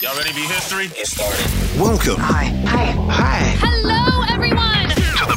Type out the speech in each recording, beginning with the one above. Y'all ready to be history? Get started. Welcome. Hi. Hello, everyone. To the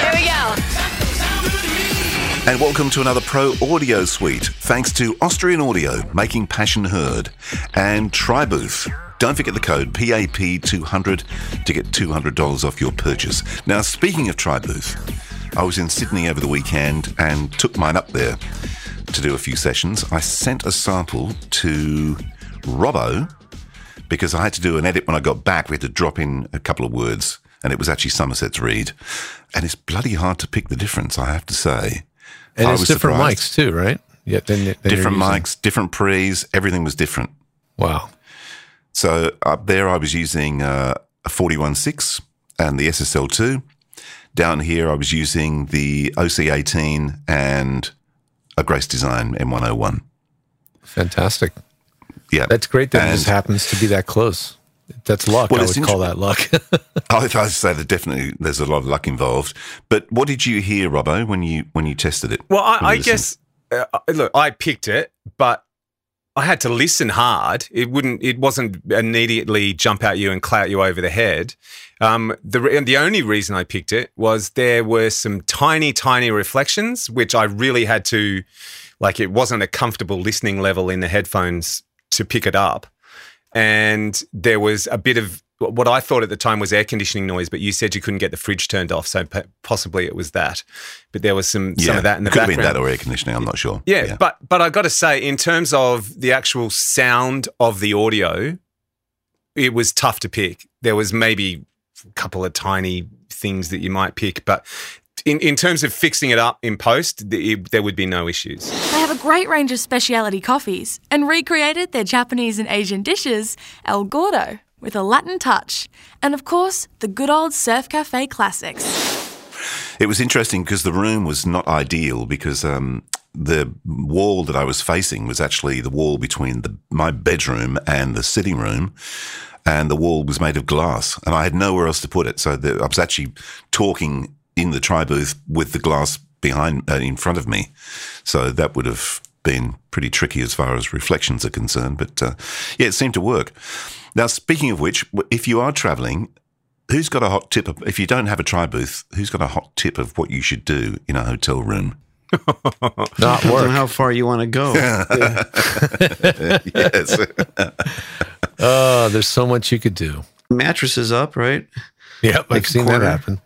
Here we go. And welcome to another Pro Audio Suite, thanks to Austrian Audio, making passion heard, and Tribooth. Don't forget the code PAP200 to get $200 off your purchase. Now, speaking of Tribooth, I was in Sydney over the weekend and took mine up there to do a few sessions. I sent a sample to Robbo because I had to do an edit when I got back. We had to drop in a couple of words, and it was actually Somerset's read. And it's bloody hard to pick the difference, I have to say. And it's different mics too, right? Yeah, different mics, different pre's, everything was different. Wow. So up there, I was using a 41.6 and the SSL2. Down here, I was using the OC18 and a Grace Design M101. Fantastic. Yeah. That's great that it just happens to be that close. That's luck. Well, I would call that luck. I'd say that definitely there's a lot of luck involved. But what did you hear, Robbo, when you tested it? Well, I guess, look, I picked it, but I had to listen hard. It wasn't immediately jump at you and clout you over the head. The only reason I picked it was there were some tiny, tiny reflections, which I really had to, like, it wasn't a comfortable listening level in the headphones to pick it up. And there was a bit of what I thought at the time was air conditioning noise, but you said you couldn't get the fridge turned off, so possibly it was that. But there was some of that in the background. Could have been that or air conditioning, I'm not sure. Yeah. But I've got to say, in terms of the actual sound of the audio, it was tough to pick. There was maybe a couple of tiny things that you might pick, but in terms of fixing it up in post, there would be no issues. They have a great range of specialty coffees and recreated their Japanese and Asian dishes, El Gordo, with a Latin touch, and of course, the good old Surf Cafe classics. It was interesting because the room was not ideal because the wall that I was facing was actually the wall between my bedroom and the sitting room, and the wall was made of glass, and I had nowhere else to put it. So I was actually talking in the Tribooth with the glass behind in front of me, so that would have been pretty tricky as far as reflections are concerned. But, it seemed to work. Now, speaking of which, if you are travelling, who's got a hot tip? If you don't have a Tribooth, who's got a hot tip of what you should do in a hotel room? Not work. How far you want to go. Yes. Oh, there's so much you could do. Mattresses up, right? Yep, I've seen that happen.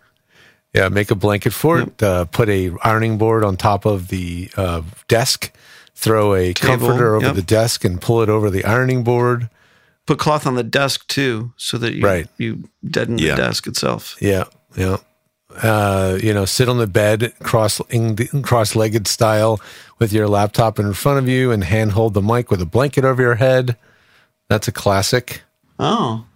Yeah, make a blanket for it. Put a ironing board on top of the desk. Throw a comforter over the desk and pull it over the ironing board. Put cloth on the desk too, so that you deaden the desk itself. Yeah. Sit on the bed, cross-legged style, with your laptop in front of you, and handhold the mic with a blanket over your head. That's a classic. Oh,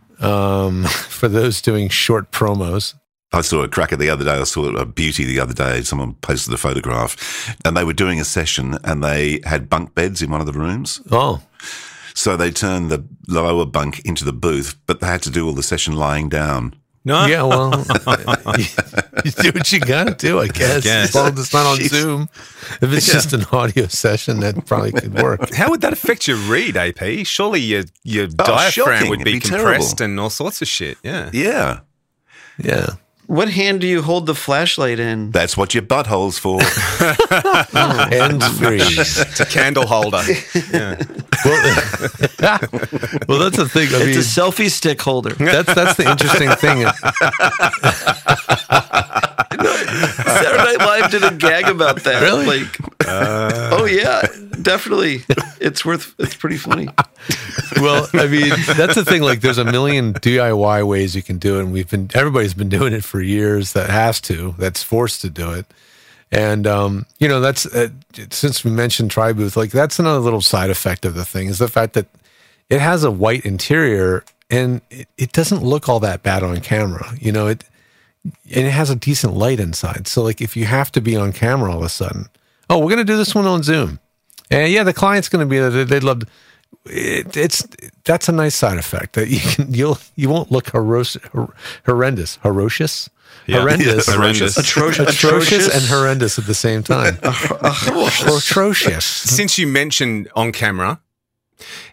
for those doing short promos. I saw a cracker the other day. I saw a beauty the other day. Someone posted the photograph, and they were doing a session, and they had bunk beds in one of the rooms. Oh. So they turned the lower bunk into the booth, but they had to do all the session lying down. No. Yeah, well, you do what you got to do, I guess. As long as it's not on Zoom. If it's just an audio session, that probably could work. How would that affect your read, AP? Surely your diaphragm would be compressed and all sorts of shit. Yeah. What hand do you hold the flashlight in? That's what your butthole's for. Hands free. It's a candle holder. Yeah. Well, that's the thing. I mean, it's a selfie stick holder. That's the interesting thing. Saturday Night Live did a gag about that. Really? Oh yeah, definitely. It's pretty funny. Well, I mean, that's the thing. Like, there's a million DIY ways you can do it, and everybody's been doing it for years. That's forced to do it. And that's since we mentioned Tribooth, like that's another little side effect of the thing is the fact that it has a white interior and it doesn't look all that bad on camera, you know, and it has a decent light inside. So like if you have to be on camera all of a sudden, oh, we're going to do this one on Zoom. And yeah, the client's going to be there. They'd love to. That's a nice side effect that you won't look atrocious and horrendous at the same time. Atrocious. Since you mentioned on camera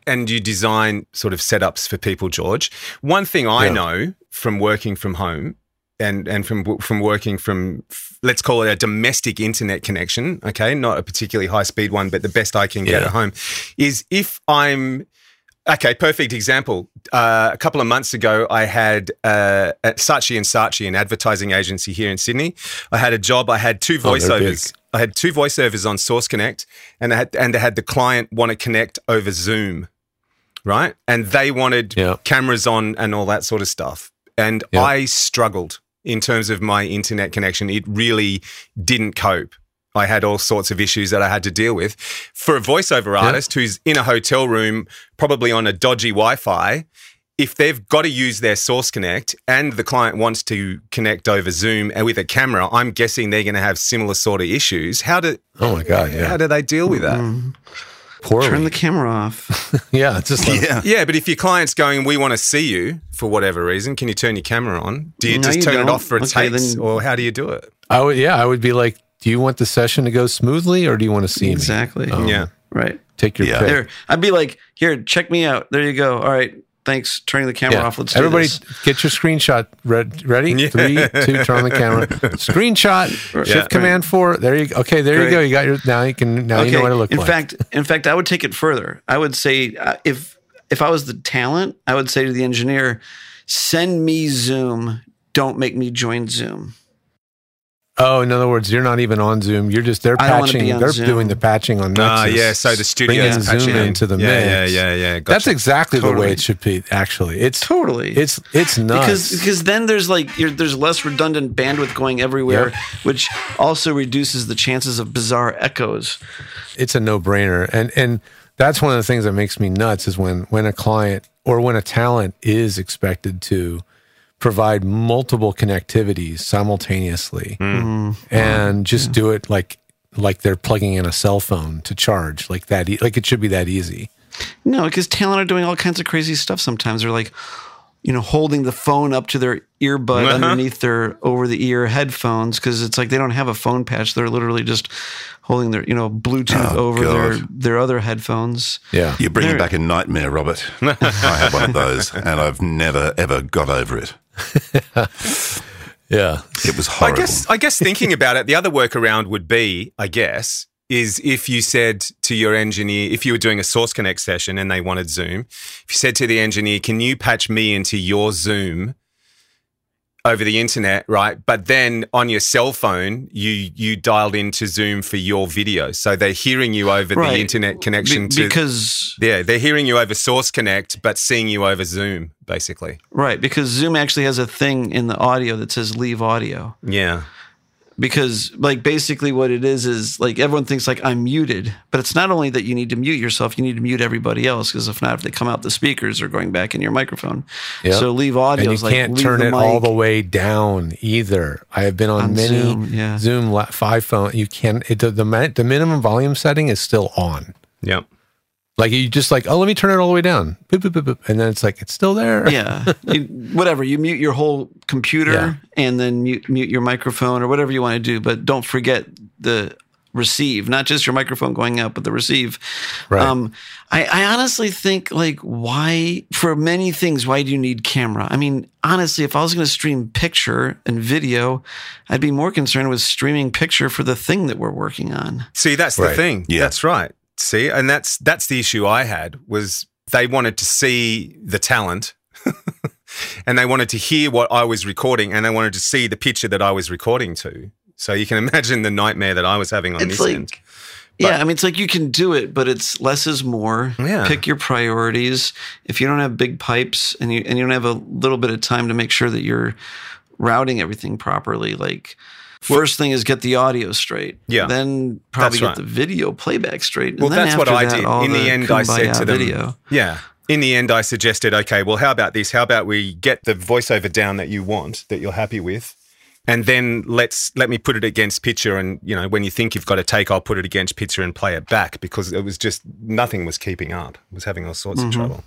and you design sort of setups for people, George, one thing I know from working from home and from working from, let's call it a domestic internet connection, okay, not a particularly high-speed one, but the best I can get at home, is if I'm, okay, perfect example. A couple of months ago, I had at Saatchi and Saatchi, an advertising agency here in Sydney. I had a job. I had two voiceovers. I had two voiceovers on Source Connect, and they had the client want to connect over Zoom, right? And they wanted cameras on and all that sort of stuff. And I struggled. In terms of my internet connection, it really didn't cope. I had all sorts of issues that I had to deal with. For a voiceover artist who's in a hotel room, probably on a dodgy Wi-Fi, if they've got to use their Source Connect and the client wants to connect over Zoom and with a camera, I'm guessing they're going to have similar sort of issues. How do they deal with that? Mm-hmm. Poorly. Turn the camera off. But if your client's going, we want to see you for whatever reason, can you turn your camera on? Do you turn it off for takes, or how do you do it? I would be like, do you want the session to go smoothly, or do you want to see me? Exactly. Right. Take your pick. There, I'd be like, here, check me out. There you go. All right. Thanks. Turning the camera off. Let's Everybody get your screenshot ready. Yeah. 3, 2, turn on the camera. Screenshot. Shift Command 4. There you go. Okay, there you go. You got your. Now you can. Now you know what it looks like. In fact, I would take it further. I would say if I was the talent, I would say to the engineer, "Send me Zoom. Don't make me join Zoom." Oh, in other words, you're not even on Zoom. You're just, they're patching, they're Zoom. Doing the patching on Nexus. So the studio is patching into the mix. Yeah. Gotcha. That's exactly the way it should be, actually. It's nuts. Because then there's like, there's less redundant bandwidth going everywhere, which also reduces the chances of bizarre echoes. It's a no-brainer. And that's one of the things that makes me nuts is when a client or when a talent is expected to provide multiple connectivities simultaneously and just do it like they're plugging in a cell phone to charge, like that. Like it should be that easy. No, because talent are doing all kinds of crazy stuff sometimes. They're like, you know, holding the phone up to their earbud underneath their over-the-ear headphones because it's like they don't have a phone patch. They're literally just holding their, you know, Bluetooth over their other headphones. Yeah. You're bringing back a nightmare, Robert. I had one of those and I've never, ever got over it. It was horrible. I guess thinking about it, the other workaround would be, is if you said to your engineer, if you were doing a Source Connect session and they wanted Zoom, if you said to the engineer, can you patch me into your Zoom over the internet, right? But then on your cell phone, you dialed into Zoom for your video. So they're hearing you over the internet connection. They're hearing you over Source Connect, but seeing you over Zoom, basically. Right, because Zoom actually has a thing in the audio that says leave audio. Yeah. Because, like, basically what it is, like, everyone thinks, like, I'm muted. But it's not only that you need to mute yourself, you need to mute everybody else. Because if not, if they come out, the speakers are going back in your microphone. Yep. So leave audio is like, leave the mic. And you can't turn it all the way down either. I have been on many Zoom 5 phone. You can't. The minimum volume setting is still on. Yep. Like, you just like, let me turn it all the way down. Boop, boop, boop, boop. And then it's like, it's still there. Yeah. Whatever. You mute your whole computer and then mute your microphone or whatever you want to do. But don't forget the receive, not just your microphone going out, but the receive. Right. I honestly think, like, why, for many things, why do you need camera? I mean, honestly, if I was going to stream picture and video, I'd be more concerned with streaming picture for the thing that we're working on. See, that's the thing. Yeah. That's right. See, and that's the issue I had, was they wanted to see the talent and they wanted to hear what I was recording and they wanted to see the picture that I was recording to. So you can imagine the nightmare that I was having on this end. But, I mean, it's like you can do it, but it's less is more. Yeah. Pick your priorities. If you don't have big pipes and you don't have a little bit of time to make sure that you're routing everything properly, like... First thing is get the audio straight. Yeah. Then probably get the video playback straight. And well, that's what I did. In the end, I said to them, in the end, I suggested, okay, well, how about this? How about we get the voiceover down that you want, that you're happy with, and then let me put it against picture, and, you know, when you think you've got a take, I'll put it against picture and play it back, because it was just, nothing was keeping up. I was having all sorts of trouble.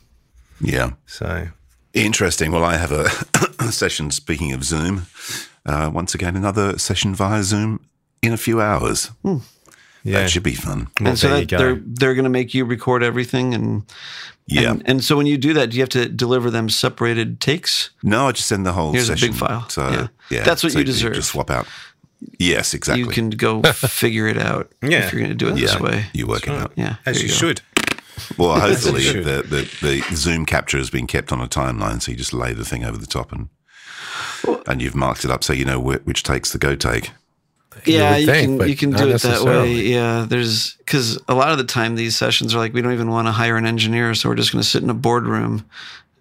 Yeah. So interesting. Well, I have a session, speaking of Zoom, once again, another session via Zoom in a few hours. Yeah. That should be fun. Well, and so that they're going to make you record everything, and so when you do that, do you have to deliver them separated takes? No, I just send the whole session. Here's a big file. So, yeah, that's what you deserve. You just swap out. Yes, exactly. You can go figure it out. Yeah. If you're going to do it this way, you work it out. Yeah, as you should. Well, hopefully the Zoom capture has been kept on a timeline, so you just lay the thing over the top and you've marked it up so you know which takes the go take. Yeah, you can do it that way. Yeah, there's, because a lot of the time these sessions are like, we don't even want to hire an engineer, so we're just going to sit in a boardroom,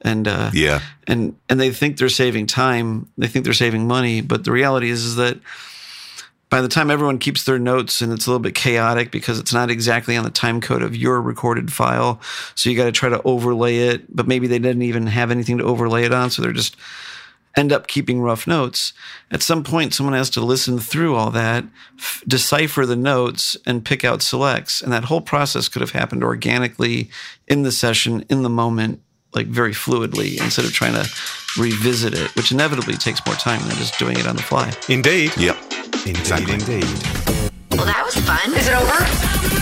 and they think they're saving time, they think they're saving money, but the reality is that by the time everyone keeps their notes, and it's a little bit chaotic because it's not exactly on the time code of your recorded file, so you got to try to overlay it, but maybe they didn't even have anything to overlay it on, so they're just end up keeping rough notes. At some point, someone has to listen through all that, decipher the notes, and pick out selects. And that whole process could have happened organically in the session, in the moment, like very fluidly, instead of trying to revisit it, which inevitably takes more time than just doing it on the fly. Indeed. Yep. Indeed. Well, that was fun. Is it over?